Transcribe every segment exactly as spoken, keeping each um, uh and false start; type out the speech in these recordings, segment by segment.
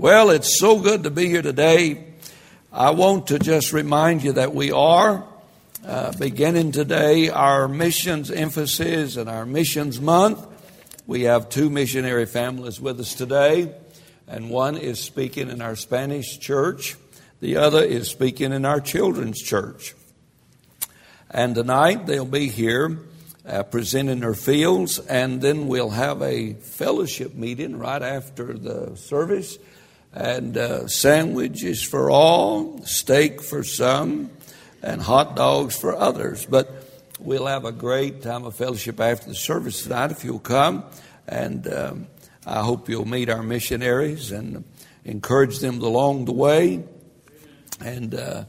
Well, it's so good to be here today. I want to just remind you that we are uh, beginning today our missions emphasis and our missions month. We have two missionary families with us today, and one is speaking in our Spanish church. The other is speaking in our children's church. And tonight they'll be here uh, presenting their fields, and then we'll have a fellowship meeting right after the service. And uh, sandwiches for all, steak for some, and hot dogs for others. But we'll have a great time of fellowship after the service tonight if you'll come. And um, I hope you'll meet our missionaries and encourage them along the way. And uh,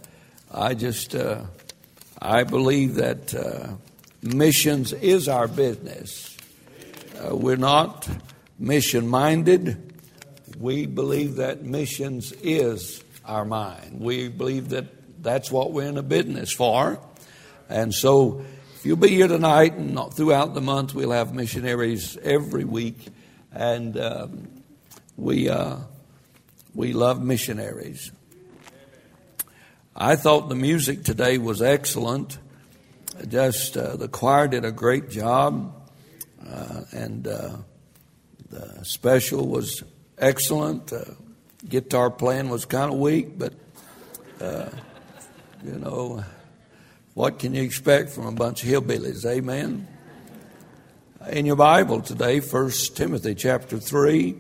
I just, uh, I believe that uh, missions is our business. Uh, we're not mission-minded. We believe that missions is our mind. We believe that that's what we're in a business for. And so if you'll be here tonight and throughout the month, we'll have missionaries every week. And um, we uh, we love missionaries. I thought the music today was excellent. Just uh, the choir did a great job. Uh, and uh, the special was excellent. Uh, guitar playing was kind of weak, but, uh, you know, what can you expect from a bunch of hillbillies? Amen. In your Bible today, First Timothy chapter three.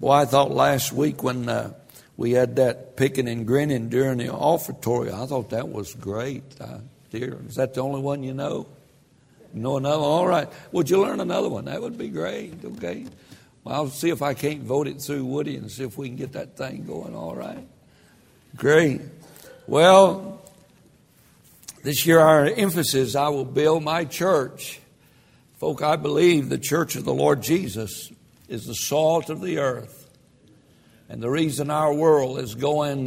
Boy, I thought last week when uh, we had that picking and grinning during the offertory, I thought that was great. Uh, dear, is that the only one you know? You know another one? All right. Would you learn another one? That would be great. Okay. Well, I'll see if I can't vote it through Woody and see if we can get that thing going all right. Great. Well, this year our emphasis, I will build my church. Folk, I believe the church of the Lord Jesus is the salt of the earth. And the reason our world is going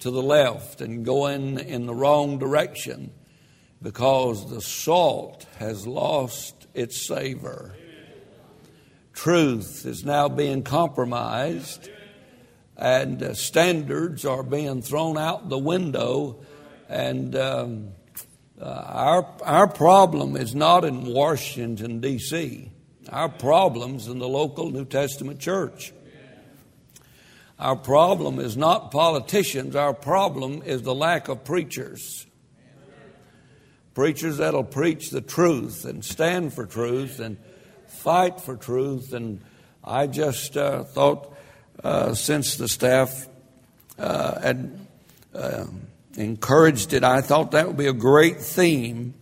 to the left and going in the wrong direction, because the salt has lost its savor. Truth is now being compromised, and uh, standards are being thrown out the window. And um, uh, our our problem is not in Washington, D C Our problem's in the local New Testament church. Our problem is not politicians. Our problem is the lack of preachers. Preachers that'll preach the truth and stand for truth and fight for truth. And I just uh, thought uh, since the staff uh, had uh, encouraged it, I thought that would be a great theme.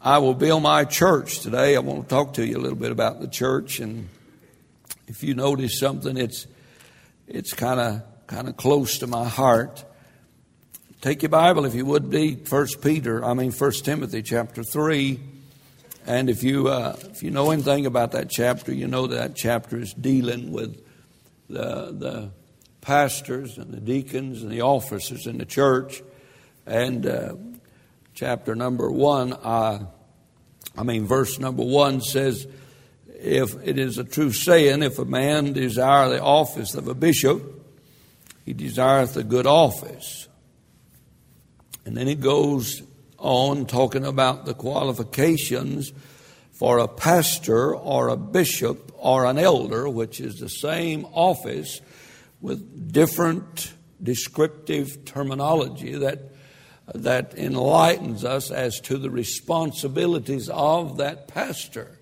I will build my church today. I want to talk to you a little bit about the church. And if you notice something, it's it's kind of kind of close to my heart. Take your Bible, if you would, be First Peter. I mean First Timothy chapter three. And if you uh, if you know anything about that chapter, you know that chapter is dealing with the the pastors and the deacons and the officers in the church. And uh, chapter number one, uh, I mean verse number one says, "If it is a true saying, if a man desire the office of a bishop, he desireth a good office." And then it goes on talking about the qualifications for a pastor or a bishop or an elder, which is the same office with different descriptive terminology that that enlightens us as to the responsibilities of that pastor.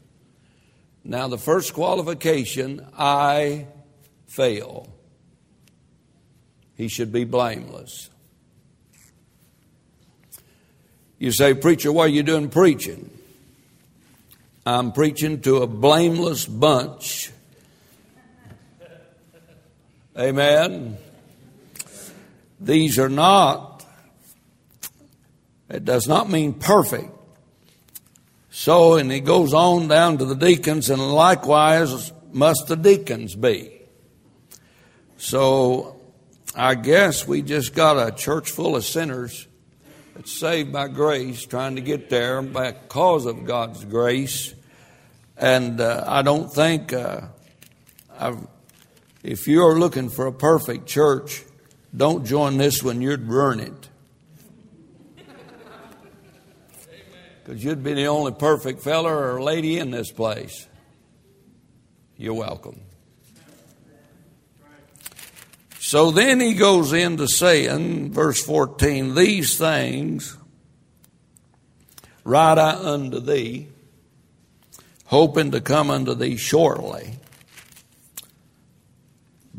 Now, the first qualification, I fail. He should be blameless. You say, "Preacher, what are you doing preaching?" I'm preaching to a blameless bunch. Amen. These are not, it does not mean perfect. So, and he goes on down to the deacons, and likewise must the deacons be. So, I guess we just got a church full of sinners. It's saved by grace, trying to get there because of God's grace. And uh, I don't think, uh, I've, If you're looking for a perfect church, don't join this one. You'd ruin it. Because you'd be the only perfect fella or lady in this place. You're welcome. So then he goes into saying, verse fourteen, these things write I unto thee, hoping to come unto thee shortly.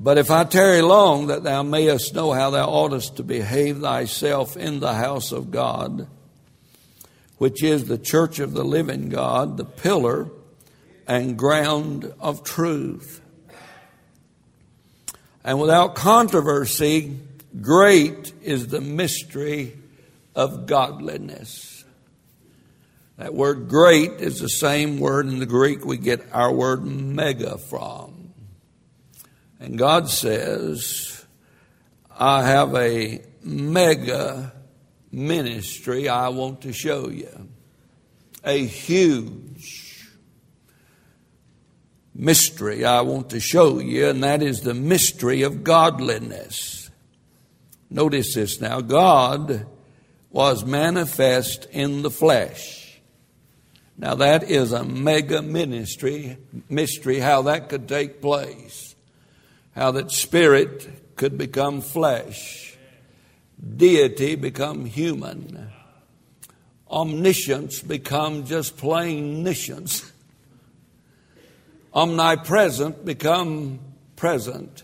But if I tarry long, that thou mayest know how thou oughtest to behave thyself in the house of God, which is the church of the living God, the pillar and ground of truth. And without controversy, great is the mystery of godliness. That word great is the same word in the Greek we get our word mega from. And God says, I have a mega ministry I want to show you. A huge mystery I want to show you, and that is the mystery of godliness. Notice this now. God was manifest in the flesh. Now that is a mega ministry, mystery, how that could take place. How that spirit could become flesh. Deity become human. Omniscience become just plain niscience. Omnipresent become present.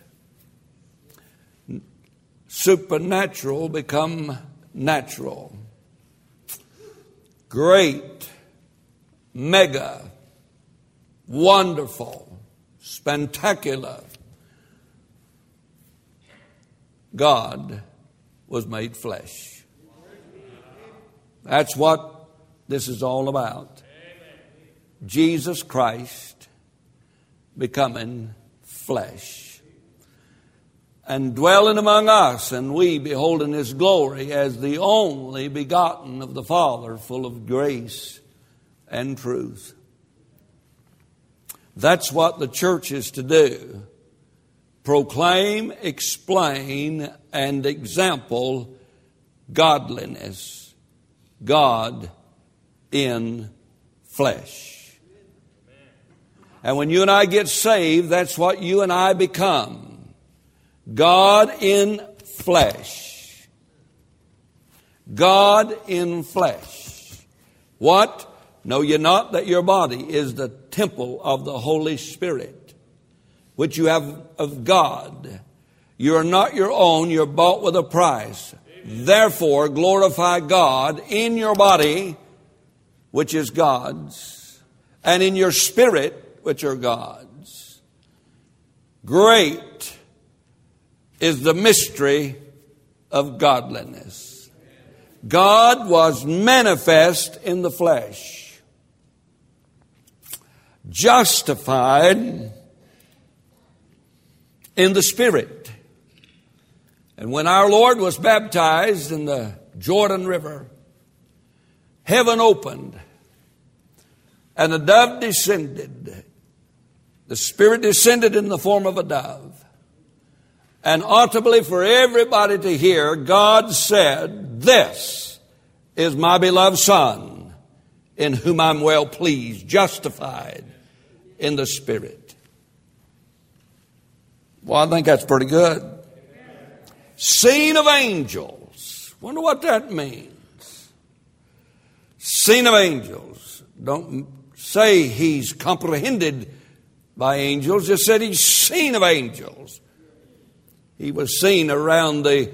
Supernatural become natural. Great, mega, wonderful, spectacular. God was made flesh. That's what this is all about. Jesus Christ becoming flesh and dwelling among us, and we beholding his glory as the only begotten of the Father, full of grace and truth. That's what the church is to do. Proclaim, explain, and example godliness. God in flesh. And when you and I get saved, that's what you and I become. God in flesh. God in flesh. What? Know ye not that your body is the temple of the Holy Spirit, which you have of God. You are not your own, you're bought with a price. Amen. Therefore glorify God in your body, which is God's, and in your spirit, which are God's. Great is the mystery of godliness. God was manifest in the flesh, justified in the Spirit. And when our Lord was baptized in the Jordan River, heaven opened and a dove descended. The Spirit descended in the form of a dove. And audibly for everybody to hear, God said, this is my beloved Son, in whom I'm well pleased, justified in the Spirit. Well, I think that's pretty good. Amen. Seen of angels. Wonder what that means. Seen of angels. Don't say he's comprehended by angels, just said he's seen of angels. He was seen around the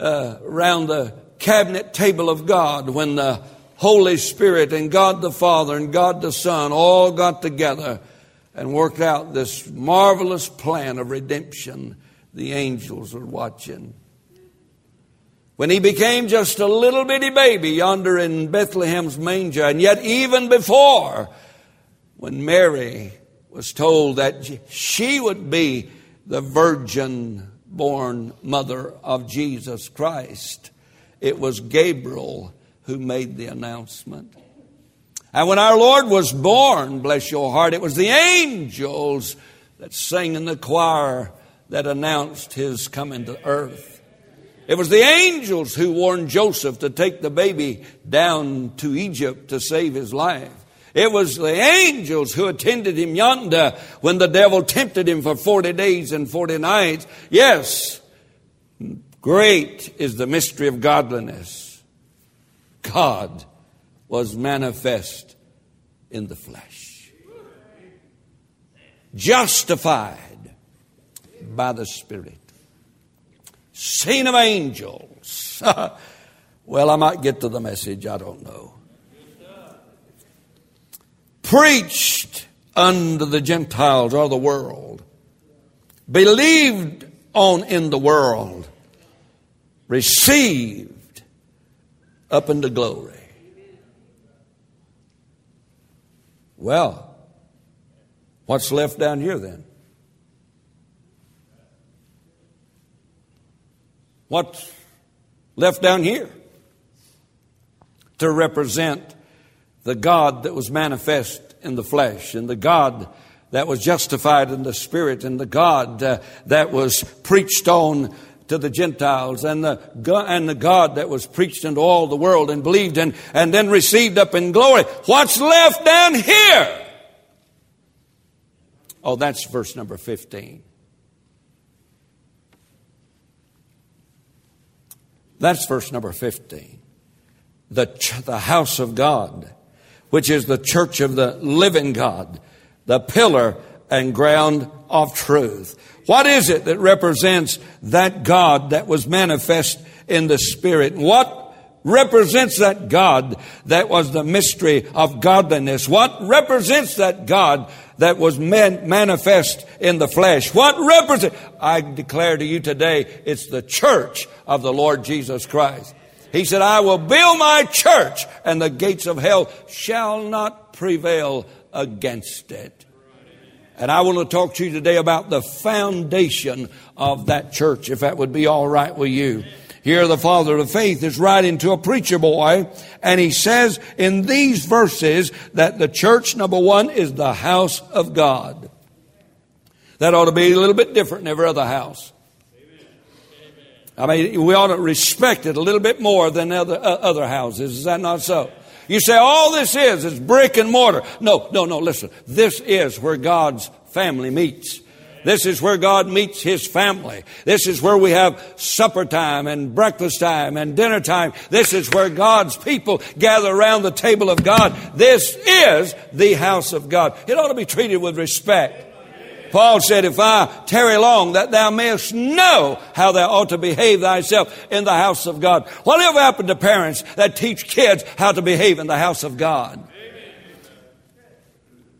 uh, around the cabinet table of God when the Holy Spirit and God the Father and God the Son all got together and worked out this marvelous plan of redemption. The angels were watching. When he became just a little bitty baby yonder in Bethlehem's manger, and yet even before, when Mary was told that she would be the virgin-born mother of Jesus Christ, it was Gabriel who made the announcement. And when our Lord was born, bless your heart, it was the angels that sang in the choir that announced his coming to earth. It was the angels who warned Joseph to take the baby down to Egypt to save his life. It was the angels who attended him yonder when the devil tempted him for forty days and forty nights. Yes, great is the mystery of godliness. God was manifest in the flesh, justified by the Spirit, seen of angels. Well, I might get to the message, I don't know. Preached unto the Gentiles or the world, believed on in the world, received up into glory. Well, what's left down here then? What's left down here to represent the God that was manifest in the flesh, and the God that was justified in the Spirit, and the God uh, that was preached on to the Gentiles, and the God, and the God that was preached into all the world and believed in, and then received up in glory. What's left down here? Oh, that's verse number fifteen. That's verse number fifteen. The ch- the house of God, which is the church of the living God, the pillar and ground of truth. What is it that represents that God that was manifest in the Spirit? What represents that God that was the mystery of godliness? What represents that God that was man- manifest in the flesh? What represents? I declare to you today, it's the church of the Lord Jesus Christ. He said, I will build my church, and the gates of hell shall not prevail against it. And I want to talk to you today about the foundation of that church, if that would be all right with you. Here the father of faith is writing to a preacher boy, and he says in these verses that the church, number one, is the house of God. That ought to be a little bit different than every other house. I mean, we ought to respect it a little bit more than other uh, other houses. Is that not so? You say, all this is, is brick and mortar. No, no, no, listen. This is where God's family meets. This is where God meets his family. This is where we have supper time and breakfast time and dinner time. This is where God's people gather around the table of God. This is the house of God. It ought to be treated with respect. Paul said, if I tarry long, that thou mayest know how thou ought to behave thyself in the house of God. Whatever happened to parents that teach kids how to behave in the house of God? Amen.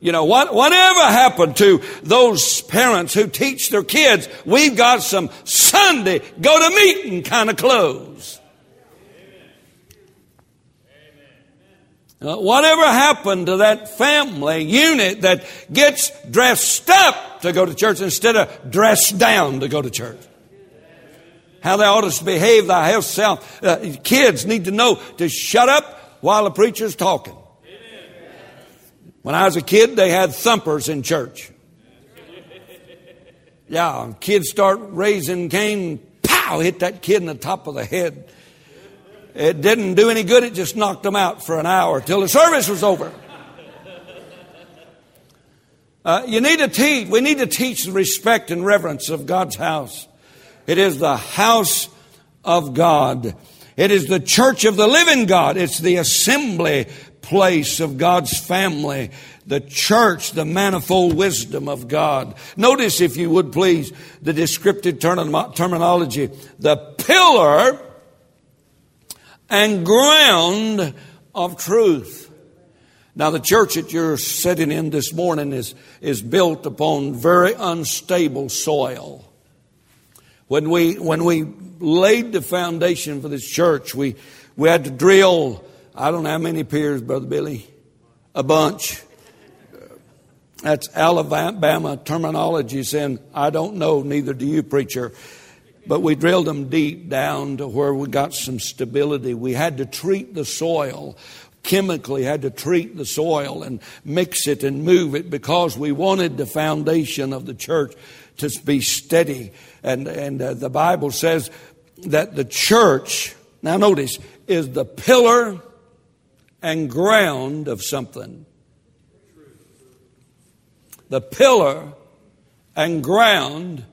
You know, what, whatever happened to those parents who teach their kids, we've got some Sunday go to meeting kind of clothes. Uh, whatever happened to that family unit that gets dressed up to go to church instead of dressed down to go to church? How they ought to behave thyself. Uh, kids need to know to shut up while the preacher's talking. When I was a kid, they had thumpers in church. Yeah, kids start raising cane, pow, hit that kid in the top of the head. It didn't do any good. It just knocked them out for an hour till the service was over. Uh, you need to teach. We need to teach the respect and reverence of God's house. It is the house of God. It is the church of the living God. It's the assembly place of God's family. The church, the manifold wisdom of God. Notice, if you would please, the descriptive term- terminology. The pillar and ground of truth. Now, the church that you're sitting in this morning is, is built upon very unstable soil. When we, when we laid the foundation for this church, we, we had to drill, I don't know how many piers, Brother Billy, a bunch. That's Alabama terminology saying, I don't know, neither do you, preacher. But we drilled them deep down to where we got some stability. We had to treat the soil, chemically had to treat the soil and mix it and move it because we wanted the foundation of the church to be steady. And, and uh, the Bible says that the church, now notice, is the pillar and ground of something. The pillar and ground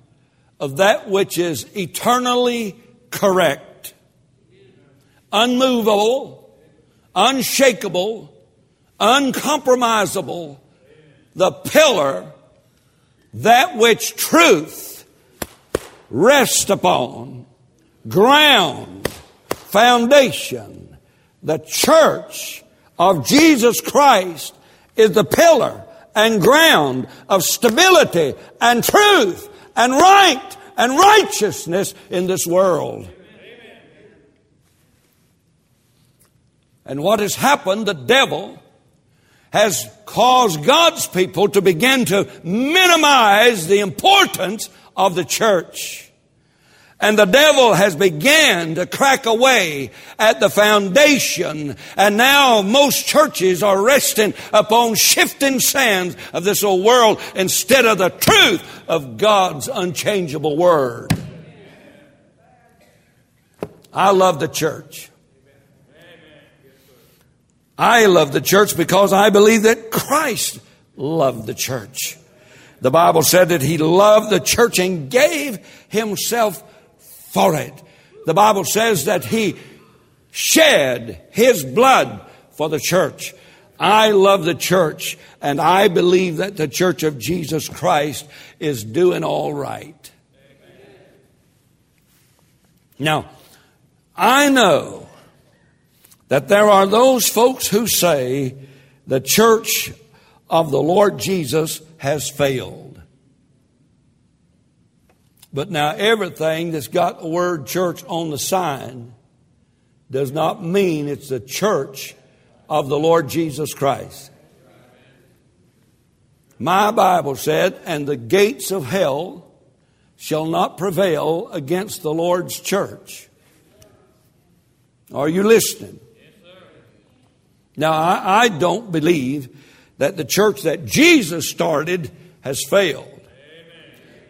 of that which is eternally correct, unmovable, unshakable, uncompromisable, the pillar, that which truth rests upon, ground, foundation. The church of Jesus Christ is the pillar and ground of stability and truth and right and righteousness in this world. And what has happened, the devil has caused God's people to begin to minimize the importance of the church. And the devil has began to crack away at the foundation. And now most churches are resting upon shifting sands of this old world instead of the truth of God's unchangeable word. I love the church. I love the church because I believe that Christ loved the church. The Bible said that he loved the church and gave himself for it. The Bible says that he shed his blood for the church. I love the church, and I believe that the church of Jesus Christ is doing all right. Now, I know that there are those folks who say the church of the Lord Jesus has failed. But now everything that's got the word church on the sign does not mean it's the church of the Lord Jesus Christ. My Bible said, and the gates of hell shall not prevail against the Lord's church. Are you listening? Now, I, I don't believe that the church that Jesus started has failed.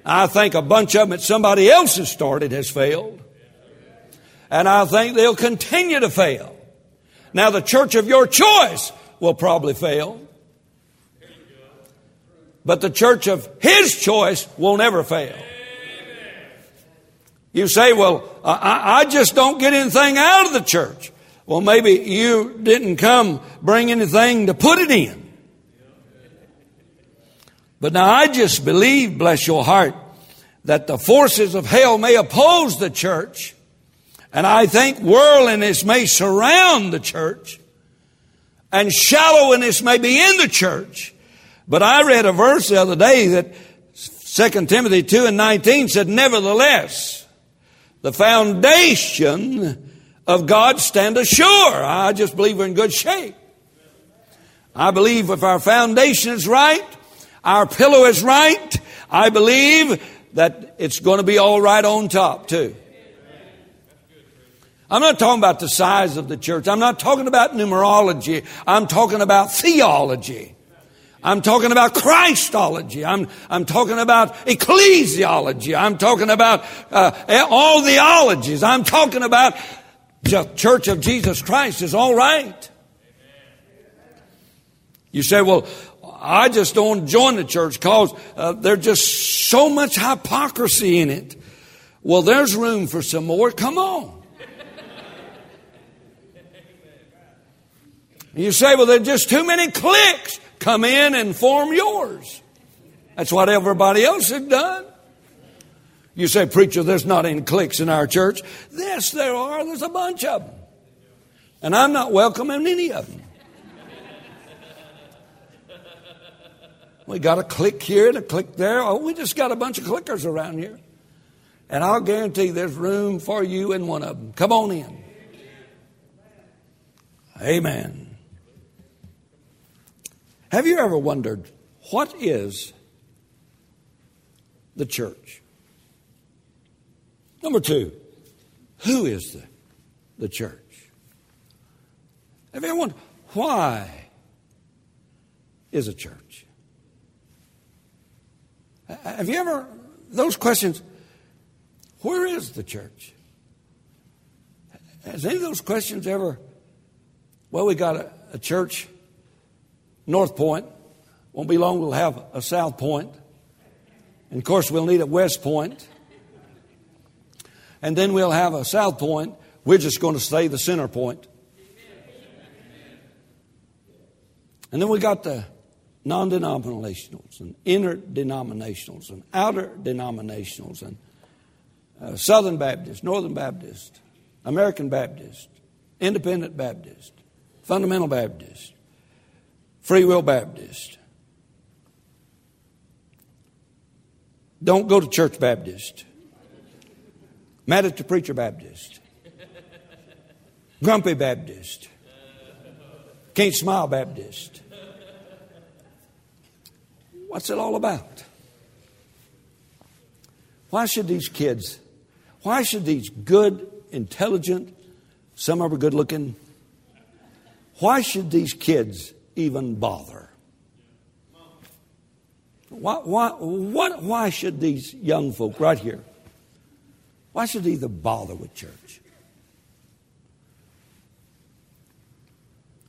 I think a bunch of them that somebody else has started has failed. And I think they'll continue to fail. Now, the church of your choice will probably fail. But the church of his choice will never fail. You say, well, I, I just don't get anything out of the church. Well, maybe you didn't come bring anything to put it in. But now I just believe, bless your heart, that the forces of hell may oppose the church. And I think worldliness may surround the church. And shallowness may be in the church. But I read a verse the other day that Second Timothy two and nineteen said, nevertheless, the foundation of God stand assured. I just believe we're in good shape. I believe if our foundation is right, our pillow is right, I believe that it's going to be all right on top too. I'm not talking about the size of the church. I'm not talking about numerology. I'm talking about theology. I'm talking about Christology. I'm, I'm talking about ecclesiology. I'm talking about uh, all theologies. I'm talking about the church of Jesus Christ is all right. You say, well, I just don't join the church because uh, there's just so much hypocrisy in it. Well, there's room for some more. Come on. You say, well, there's just too many cliques. Come in and form yours. That's what everybody else has done. You say, preacher, there's not any cliques in our church. Yes, there are. There's a bunch of them. And I'm not welcoming any of them. We got a clique here and a clique there. Oh, we just got a bunch of clickers around here. And I'll guarantee there's room for you in one of them. Come on in. Amen. Have you ever wondered, what is the church? Number two, who is the, the church? Have you ever wondered, why is a church? Have you ever those questions, where is the church? Has any of those questions ever, well, we got a, a church, North Point. Won't be long, we'll have a South Point. And, of course, we'll need a West Point. And then we'll have a South Point. We're just going to stay the center point. And then we got the non-denominationals and inner denominationals and outer denominationals and uh, Southern Baptist, Northern Baptist, American Baptist, Independent Baptist, Fundamental Baptist, Free Will Baptist. Don't go to Church Baptist. Mad at the preacher Baptist. Grumpy Baptist. Can't smile Baptist. What's it all about? Why should these kids, why should these good, intelligent, some of them are good looking, why should these kids even bother? Why, why, what, why should these young folk right here, why should they even bother with church?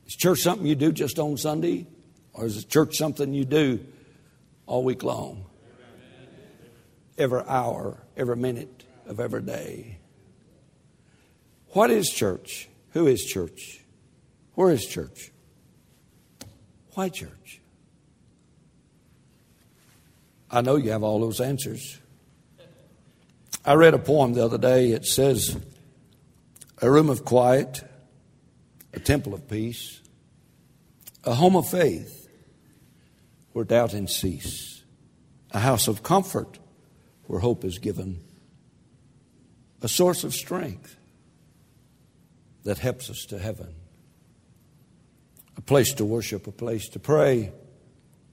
Is church something you do just on Sunday? Or is church something you do all week long? Every hour, every minute of every day. What is church? Who is church? Where is church? Why church? I know you have all those answers. I read a poem the other day. It says, a room of quiet, a temple of peace, a home of faith where doubting cease, a house of comfort where hope is given, a source of strength that helps us to heaven, a place to worship, a place to pray.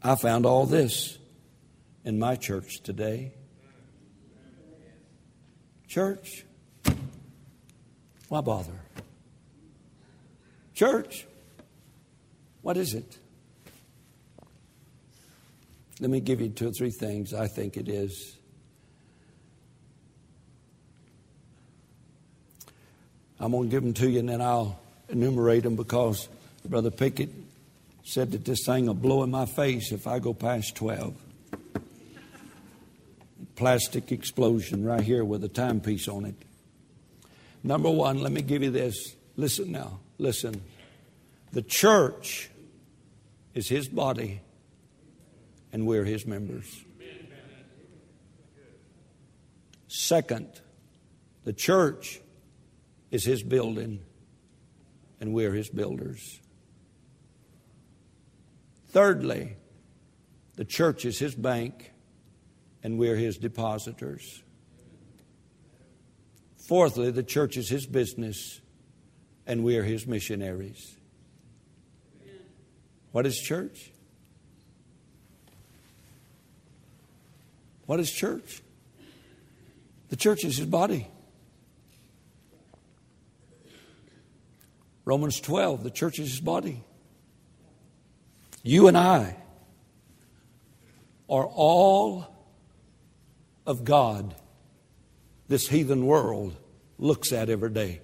I found all this in my church today. Church, why bother? Church, what is it? Let me give you two or three things I think it is. I'm going to give them to you and then I'll enumerate them because Brother Pickett said that this thing will blow in my face if I go past twelve. Plastic explosion right here with a timepiece on it. Number one, let me give you this. Listen now. Listen. The church is his body and we're his members. Second, the church is his building and we're his builders. Thirdly, the church is his bank and we're his depositors. Fourthly, the church is his business and we're his missionaries. What is church? What is church? The church is his body. Romans twelve, the church is his body. You and I are all of God this heathen world looks at every day.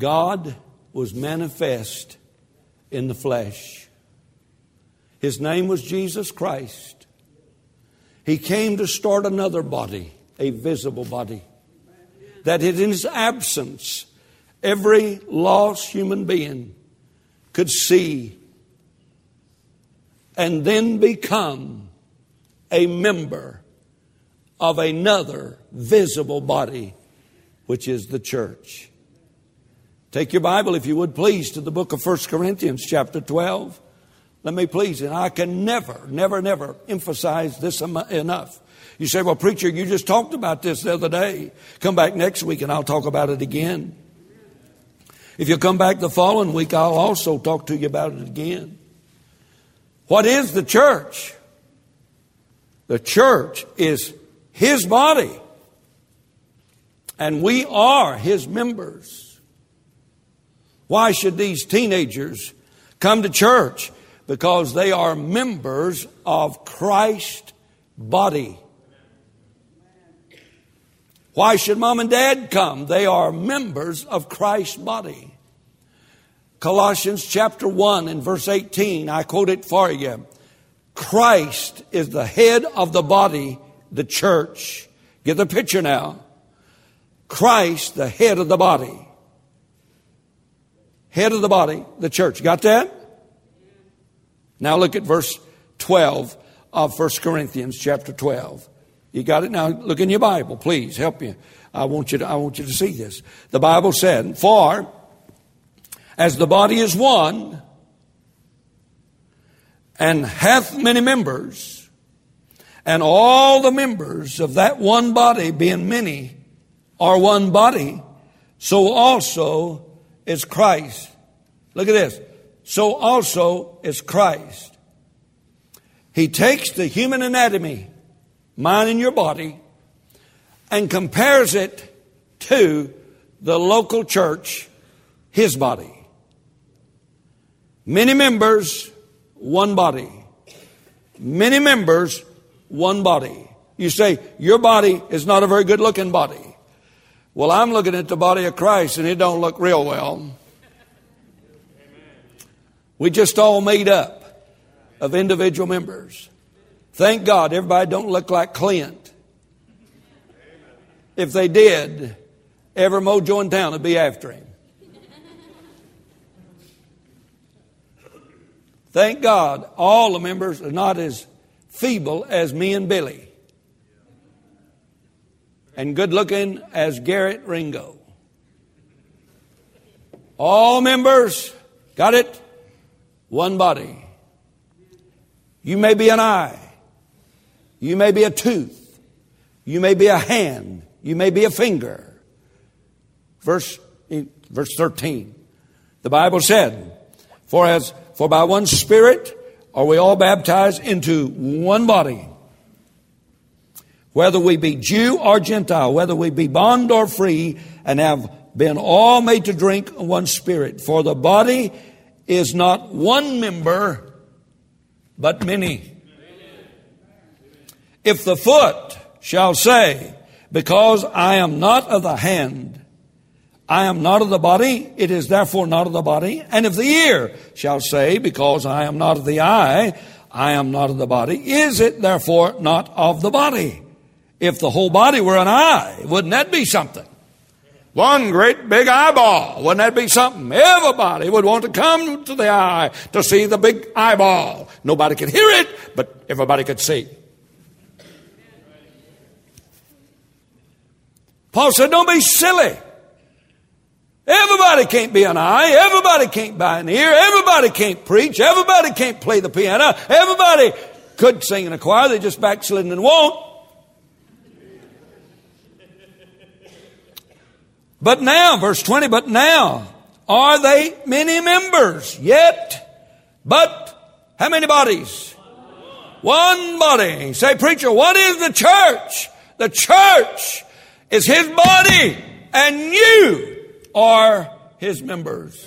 God was manifest in the flesh. His name was Jesus Christ. He came to start another body, a visible body, that in his absence, every lost human being could see and then become a member of another visible body, which is the church. Take your Bible, if you would please, to the book of First Corinthians chapter twelve. Let me please, and I can never, never, never emphasize this enough. You say, well, preacher, you just talked about this the other day. Come back next week and I'll talk about it again. If you come back the following week, I'll also talk to you about it again. What is the church? The church is his body, and we are his members. Why should these teenagers come to church? Because they are members of Christ body. Why should mom and dad come? They are members of Christ's body. Colossians chapter one and verse eighteen, I quote it for you. Christ is the head of the body, the church. Get the picture now. Christ, the head of the body. Head of the body, the church. Got that? Now look at verse twelve of First Corinthians chapter twelve. You got it now? Look in your Bible, please. Help you. I want you to, I want you to see this. The Bible said, for as the body is one, and hath many members, and all the members of that one body, being many, are one body, so also is Christ. Look at this. So also is Christ. He takes the human anatomy, mine and your body, and compares it to the local church, his body. Many members, one body. Many members, one body. You say, your body is not a very good looking body. Well, I'm looking at the body of Christ and it don't look real well. We just all made up of individual members. Thank God everybody don't look like Clint. If they did, every mojo in town would be after him. Thank God all the members are not as feeble as me and Billy. And good looking as Garrett Ringo. All members, got it? One body. You may be an eye. You may be a tooth. You may be a hand. You may be a finger. Verse, verse thirteen. The Bible said, For as For by one Spirit are we all baptized into one body. Whether we be Jew or Gentile, whether we be bond or free, and have been all made to drink one Spirit. For the body is not one member, but many. If the foot shall say, because I am not of the hand, I am not of the body, it is therefore not of the body. And if the ear shall say, because I am not of the eye, I am not of the body, is it therefore not of the body? If the whole body were an eye, wouldn't that be something? One great big eyeball, wouldn't that be something? Everybody would want to come to the eye to see the big eyeball. Nobody could hear it, but everybody could see. Paul said, don't be silly. Everybody can't be an eye. Everybody can't be an ear. Everybody can't preach. Everybody can't play the piano. Everybody could sing in a choir. They just backslidden and won't. But now, verse twenty, but now are they many members yet? But how many bodies? One body. Say, preacher, what is the church? The church is his body and you are his members.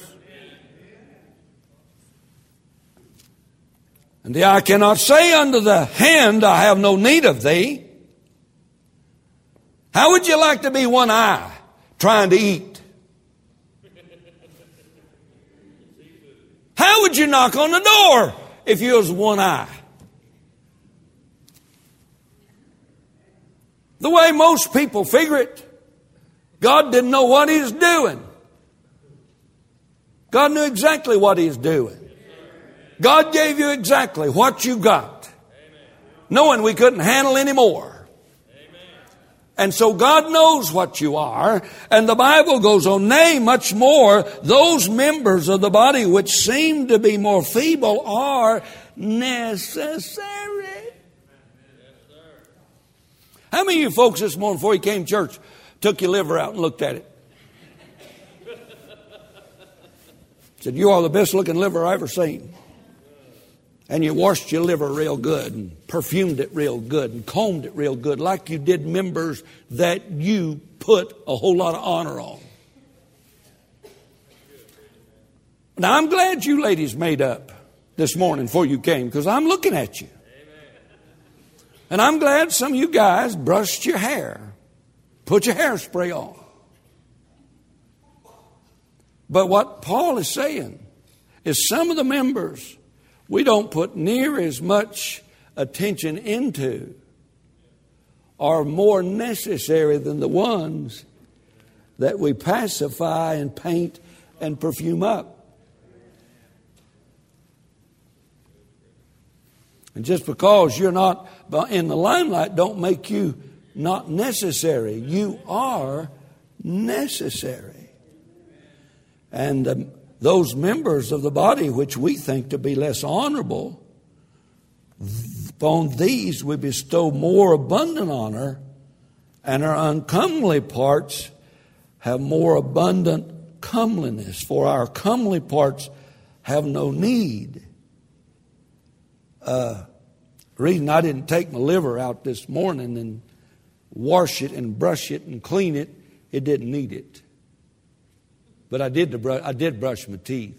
And the eye cannot say unto the hand, I have no need of thee. How would you like to be one eye trying to eat? How would you knock on the door if you was one eye? The way most people figure it, God didn't know what he's doing. God knew exactly what he's doing. God gave you exactly what you got. Amen. Knowing we couldn't handle any more. Amen. And so God knows what you are. And the Bible goes on, nay, much more, those members of the body which seem to be more feeble are necessary. Yes, sir. How many of you folks this morning before you came to church took your liver out and looked at it? Said, you are the best looking liver I ever seen. And you washed your liver real good and perfumed it real good and combed it real good like you did members that you put a whole lot of honor on. Now, I'm glad you ladies made up this morning before you came because I'm looking at you. And I'm glad some of you guys brushed your hair, put your hairspray on. But what Paul is saying is some of the members we don't put near as much attention into are more necessary than the ones that we pacify and paint and perfume up. And just because you're not in the limelight don't make you not necessary. You are necessary. And um, those members of the body which we think to be less honorable, upon these we bestow more abundant honor, and our uncomely parts have more abundant comeliness. For our comely parts have no need. Uh, the reason I didn't take my liver out this morning and wash it and brush it and clean it, it didn't need it. But I did, the br- I did brush my teeth.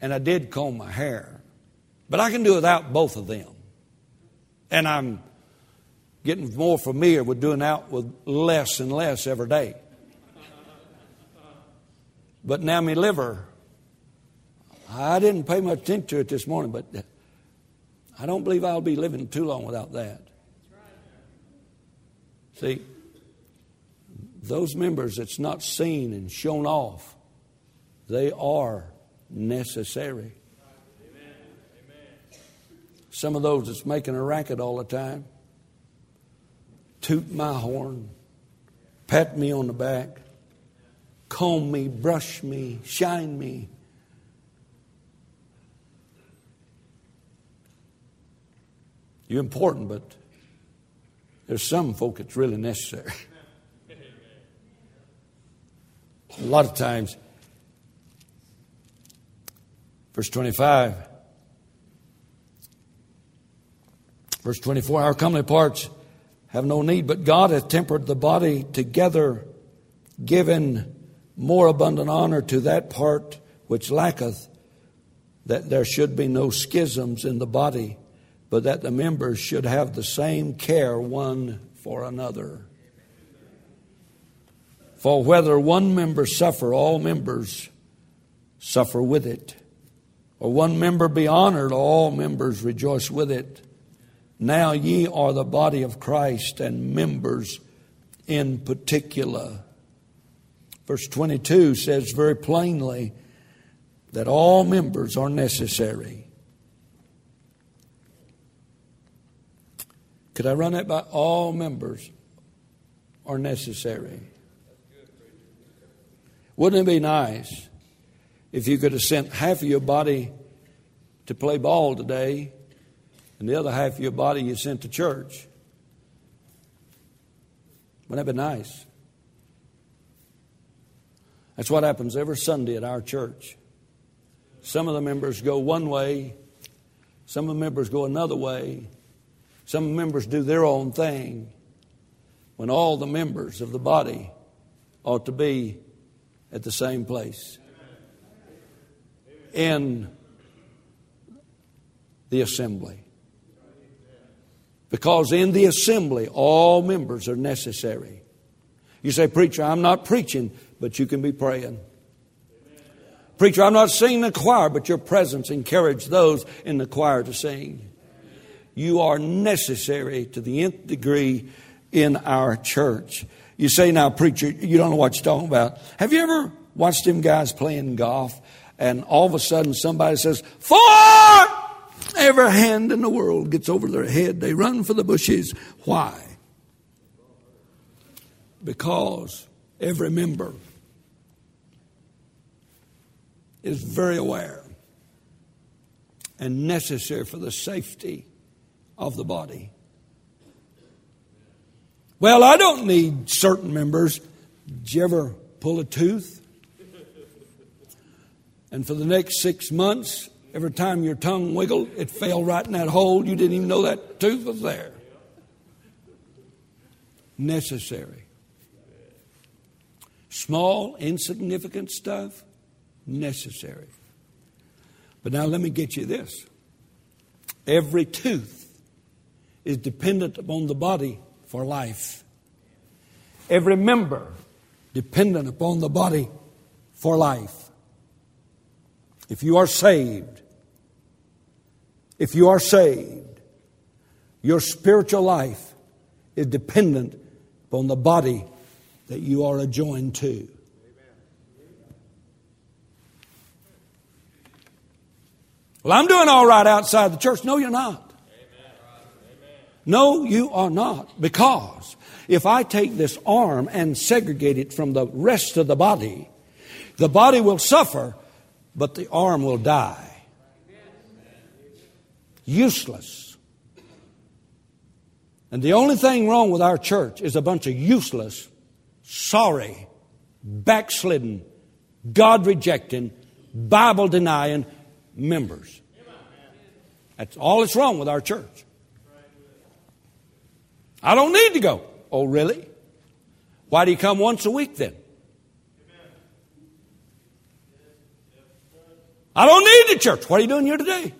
And I did comb my hair. But I can do without both of them. And I'm getting more familiar with doing out with less and less every day. But now my liver, I didn't pay much attention to it this morning, but I don't believe I'll be living too long without that. See, those members that's not seen and shown off, they are necessary. Amen. Amen. Some of those that's making a racket all the time, toot my horn, pat me on the back, comb me, brush me, shine me. You're important, but there's some folk it's really necessary. A lot of times, verse twenty-five, verse twenty-four, our comely parts have no need, but God hath tempered the body together, giving more abundant honor to that part which lacketh, that there should be no schisms in the body, but that the members should have the same care one for another. For whether one member suffer, all members suffer with it. Or one member be honored, all members rejoice with it. Now ye are the body of Christ, and members in particular. Verse twenty-two says very plainly that all members are necessary. Could I run that by? All members are necessary. Wouldn't it be nice if you could have sent half of your body to play ball today and the other half of your body you sent to church? Wouldn't that be nice? That's what happens every Sunday at our church. Some of the members go one way. Some of the members go another way. Some members do their own thing when all the members of the body ought to be at the same place in the assembly. Because in the assembly, all members are necessary. You say, preacher, I'm not preaching, but you can be praying. Preacher, I'm not singing the choir, but your presence encourages those in the choir to sing. You are necessary to the nth degree in our church. You say, now, preacher, you don't know what you're talking about. Have you ever watched them guys playing golf and all of a sudden somebody says, four! Every hand in the world gets over their head. They run for the bushes. Why? Because every member is very aware and necessary for the safety of the body. Well, I don't need certain members. Did you ever pull a tooth? And for the next six months, every time your tongue wiggled, it fell right in that hole. You didn't even know that tooth was there. Necessary. Small, insignificant stuff, necessary. But now let me get you this. Every tooth is dependent upon the body for life. Every member dependent upon the body for life. If you are saved, if you are saved, your spiritual life is dependent upon the body that you are adjoined to. Well, I'm doing all right outside the church. No, you're not. No, you are not. Because if I take this arm and segregate it from the rest of the body, the body will suffer, but the arm will die. Useless. And the only thing wrong with our church is a bunch of useless, sorry, backslidden, God-rejecting, Bible-denying members. That's all that's wrong with our church. I don't need to go. Oh, really? Why do you come once a week then? I don't need the church. What are you doing here today?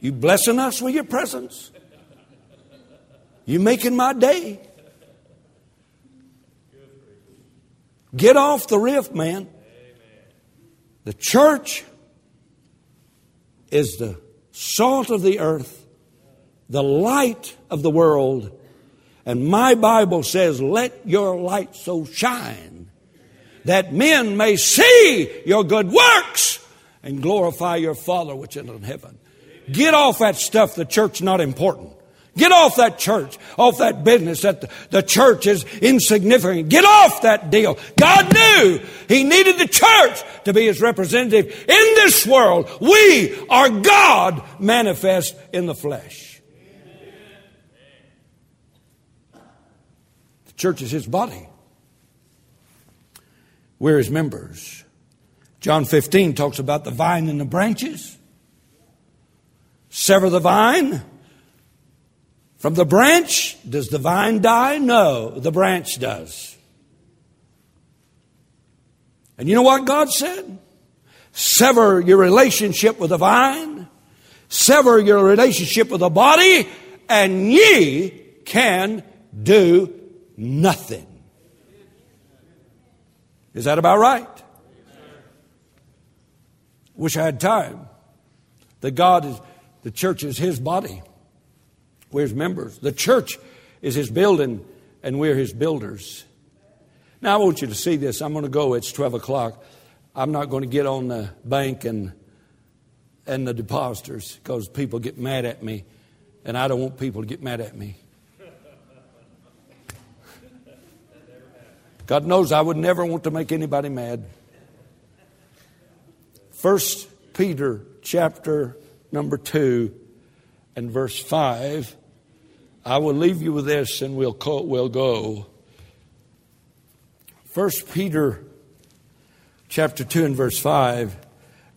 You blessing us with your presence. You making my day. Get off the rift, man. The church is the salt of the earth, the light of the world. And my Bible says, let your light so shine that men may see your good works and glorify your Father which is in heaven. Get off that stuff. The church's not important. Get off that church, off that business that the, the church is insignificant. Get off that deal. God knew He needed the church to be His representative in this world. We are God manifest in the flesh. The church is His body. We're His members. John fifteen talks about the vine and the branches. Sever the vine from the branch. Does the vine die? No, the branch does. And you know what God said? Sever your relationship with the vine. Sever your relationship with the body. And ye can do nothing. Is that about right? Wish I had time. That God is, the church is His body. We're His members. The church is His building, and we're His builders. Now, I want you to see this. I'm going to go. It's twelve o'clock. I'm not going to get on the bank and, and the depositors because people get mad at me, and I don't want people to get mad at me. God knows I would never want to make anybody mad. First Peter chapter number two and verse five. I will leave you with this and we'll co- we'll go. First Peter chapter two and verse five,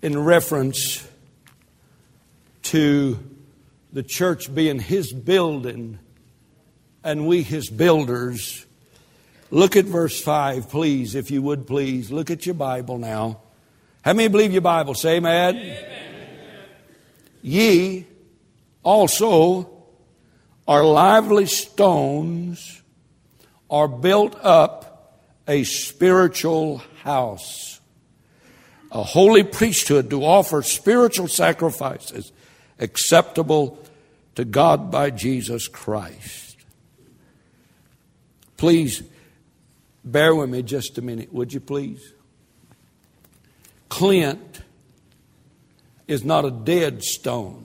in reference to the church being His building and we His builders. Look at verse five, please, if you would, please. Look at your Bible now. How many believe your Bible? Say amen. Amen. Ye also are lively stones, are built up a spiritual house, a holy priesthood to offer spiritual sacrifices acceptable to God by Jesus Christ. Please, bear with me just a minute, would you please? Clint is not a dead stone.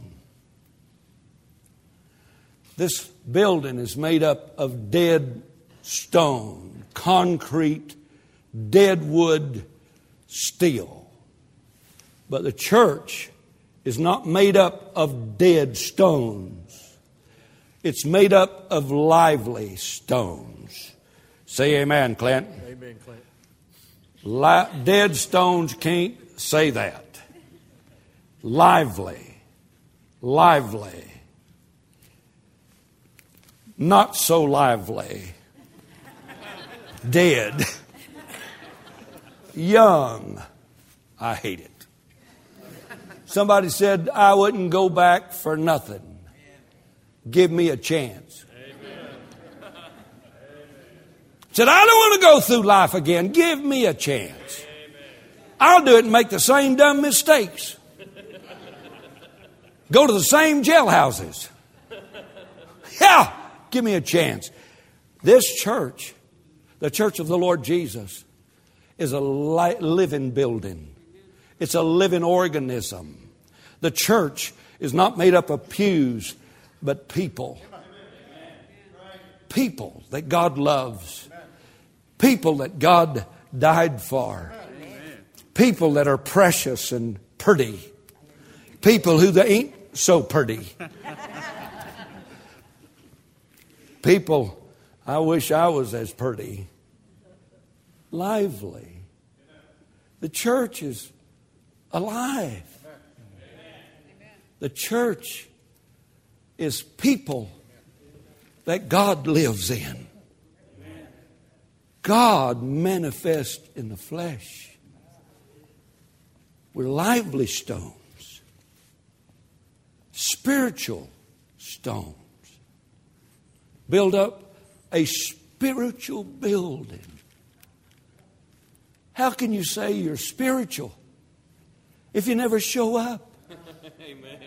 This building is made up of dead stone, concrete, dead wood, steel. But the church is not made up of dead stones. It's made up of lively stones. Say amen, Clint. Amen, Clint. Li- dead stones can't say that. Lively. Lively. Not so lively. Dead. Young. I hate it. Somebody said, I wouldn't go back for nothing. give me a chance. Amen. Said, I don't want to go through life again. Give me a chance. Amen. I'll do it and make the same dumb mistakes. Go to the same jailhouses. Yeah, give me a chance. This church, the Church of the Lord Jesus, is a living building. It's a living organism. The church is not made up of pews, but people. People that God loves. People that God died for. People that are precious and pretty. People who they ain't so pretty. People, I wish I was as pretty. Lively. The church is alive. The church is people that God lives in. God manifest in the flesh. We're lively stones. Spiritual stones. Build up a spiritual building. How can you say you're spiritual if you never show up? Amen.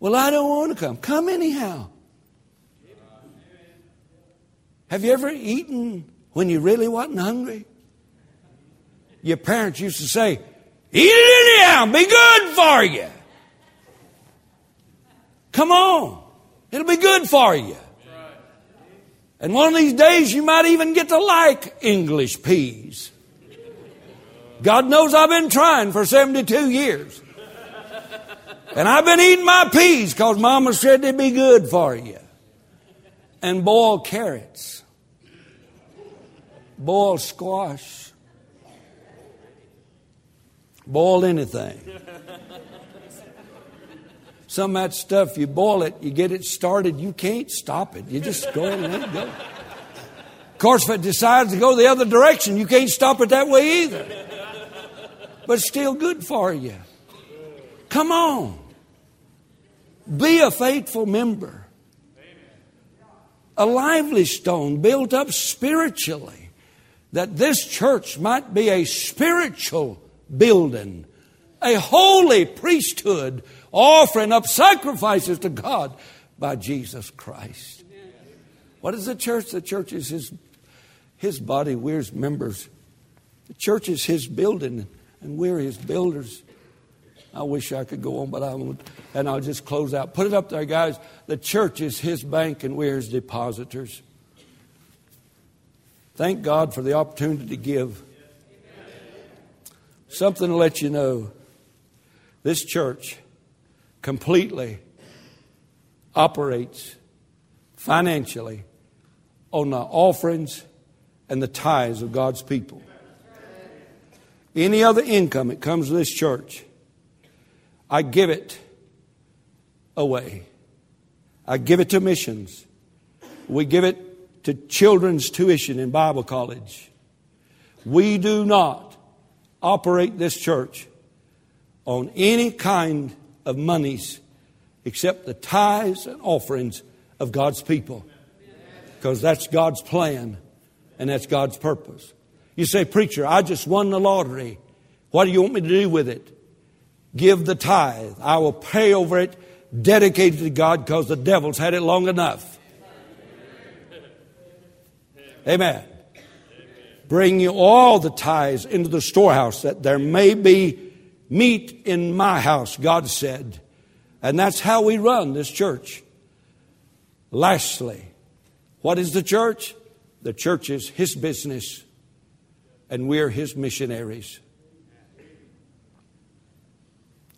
Well, I don't want to come. Come anyhow. Have you ever eaten when you really wasn't hungry? Your parents used to say, eat it anyhow. Be good for you. Come on. It'll be good for you. And one of these days you might even get to like English peas. God knows I've been trying for seventy-two years. And I've been eating my peas because Mama said they'd be good for you. And boiled carrots. Boiled squash. Boiled anything. Some of that stuff, you boil it, you get it started, you can't stop it. You just go and let it go. Of course, if it decides to go the other direction, you can't stop it that way either. But it's still good for you. Come on. Be a faithful member. A lively stone built up spiritually. That this church might be a spiritual building. A holy priesthood offering up sacrifices to God by Jesus Christ. What is the church? The church is His, His body. We're His members. The church is His building and we're His builders. I wish I could go on, but I won't. And I'll just close out. Put it up there, guys. The church is His bank and we're His depositors. Thank God for the opportunity to give. Something to let you know. This church completely operates financially on the offerings and the tithes of God's people. Any other income that comes to this church, I give it away. I give it to missions. We give it to children's tuition in Bible college. We do not operate this church on any kind of monies except the tithes and offerings of God's people. Because that's God's plan and that's God's purpose. You say, preacher, I just won the lottery. What do you want me to do with it? Give the tithe. I will pray over it, dedicate it to God because the devil's had it long enough. Amen. Bring you all the tithes into the storehouse that there may be meat in my house, God said. And that's how we run this church. Lastly, what is the church? The church is His business, and we're His missionaries.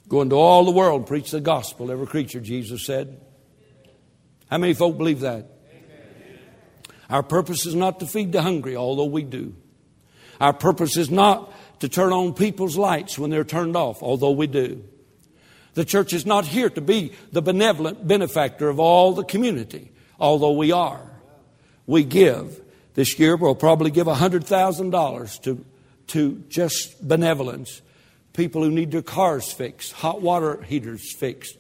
Go into all the world, preach the gospel to every creature, Jesus said. How many folk believe that? Our purpose is not to feed the hungry, although we do. Our purpose is not to turn on people's lights when they're turned off, although we do. The church is not here to be the benevolent benefactor of all the community, although we are. We give. This year we'll probably give one hundred thousand dollars to, to just benevolence. People who need their cars fixed, hot water heaters fixed,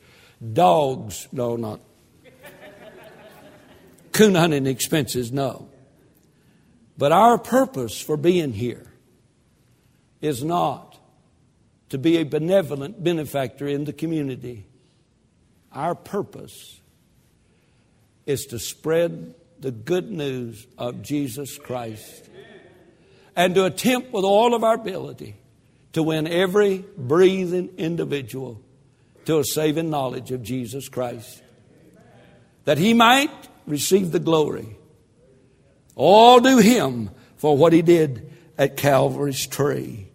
Dogs, no, not. Coon hunting expenses, no. But our purpose for being here is not to be a benevolent benefactor in the community. Our purpose is to spread the good news of Jesus Christ and to attempt with all of our ability to win every breathing individual to a saving knowledge of Jesus Christ, that he might receive the glory. All due him for what he did at Calvary's tree.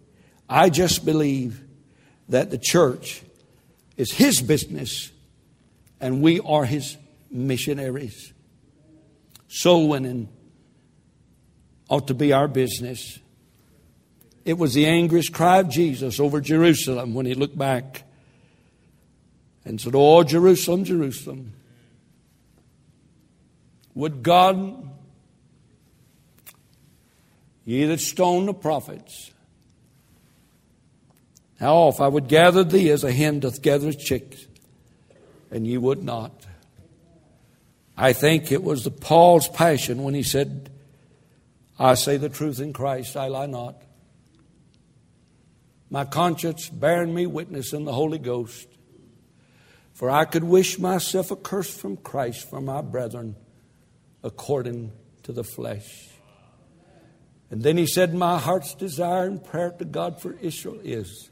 I just believe that the church is his business and we are his missionaries. Soul winning ought to be our business. It was the angriest cry of Jesus over Jerusalem when he looked back and said, "Oh, Jerusalem, Jerusalem, would God, ye that stone the prophets, how oft I would gather thee as a hen doth gather chicks, and ye would not." I think it was the Paul's passion when he said, "I say the truth in Christ, I lie not. My conscience bearing me witness in the Holy Ghost. For I could wish myself accursed from Christ for my brethren according to the flesh." And then he said, "My heart's desire and prayer to God for Israel is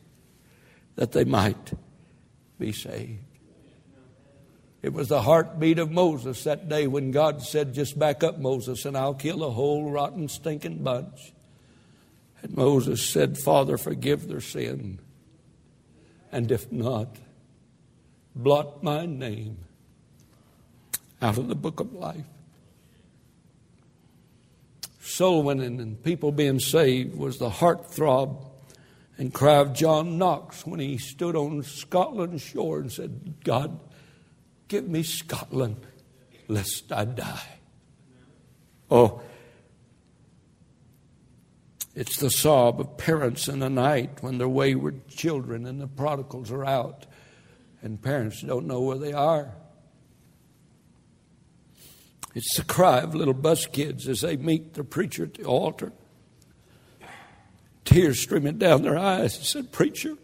that they might be saved." It was the heartbeat of Moses that day when God said, "Just back up, Moses, and I'll kill a whole rotten, stinking bunch." And Moses said, "Father, forgive their sin. And if not, blot my name out of the book of life." Soul winning and people being saved was the heartthrob and cry of John Knox when he stood on Scotland's shore and said, "God, give me Scotland, lest I die." Oh, it's the sob of parents in the night when their wayward children and the prodigals are out and parents don't know where they are. It's the cry of little bus kids as they meet the preacher at the altar. Tears streaming down their eyes. They said, "Preacher,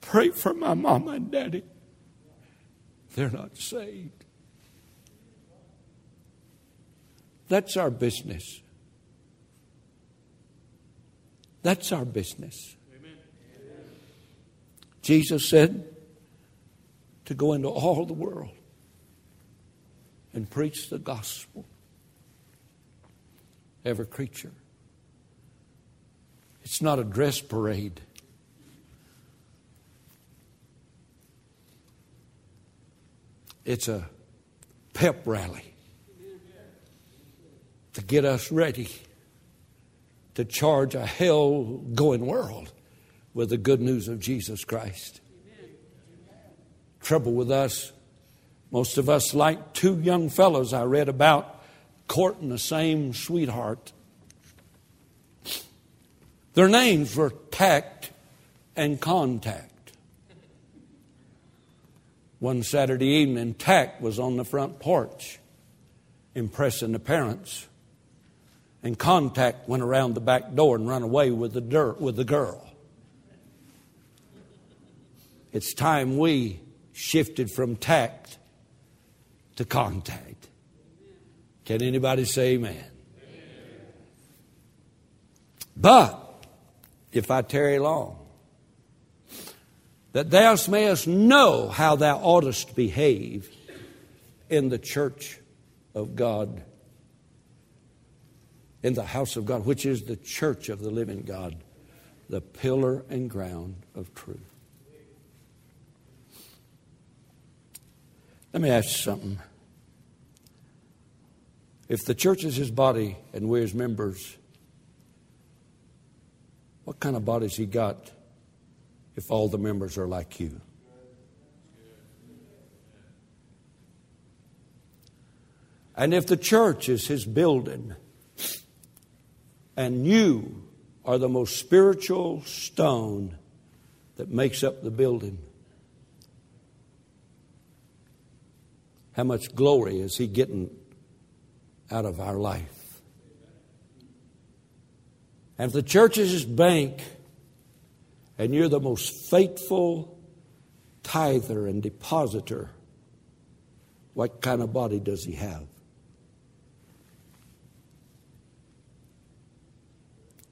pray for my mama and daddy. They're not saved." That's our business. That's our business. Amen. Jesus said to go into all the world and preach the gospel. Every creature. It's not a dress parade. It's a pep rally to get us ready to charge a hell-going world with the good news of Jesus Christ. Trouble with us, most of us like two young fellows I read about courting the same sweetheart. Their names were Tact and Contact. One Saturday evening, Tact was on the front porch impressing the parents. And Contact went around the back door and ran away with the dirt with the girl. It's time we shifted from tact to contact. Can anybody say amen? Amen? But if I tarry long, that thou mayest know how thou oughtest behave in the church of God, in the house of God, which is the church of the living God, the pillar and ground of truth. Let me ask you something. If the church is his body and we're his members, what kind of body's he got if all the members are like you? And if the church is his building, and you are the most spiritual stone that makes up the building, How much glory is He getting out of our life? And if the church is His bank, and you're the most faithful tither and depositor, what kind of body does He have?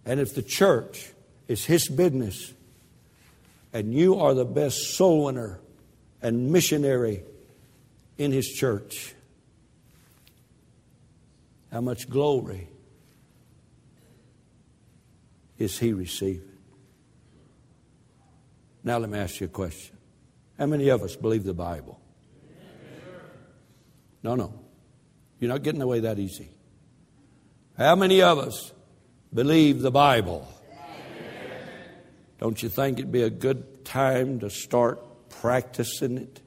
And if the church is His business, and you are the best soul winner and missionary in His church, how much glory is He receiving? Now let me ask you a question. How many of us believe the Bible? No, no. You're not getting away that easy. How many of us believe the Bible? Don't you think it'd be a good time to start practicing it?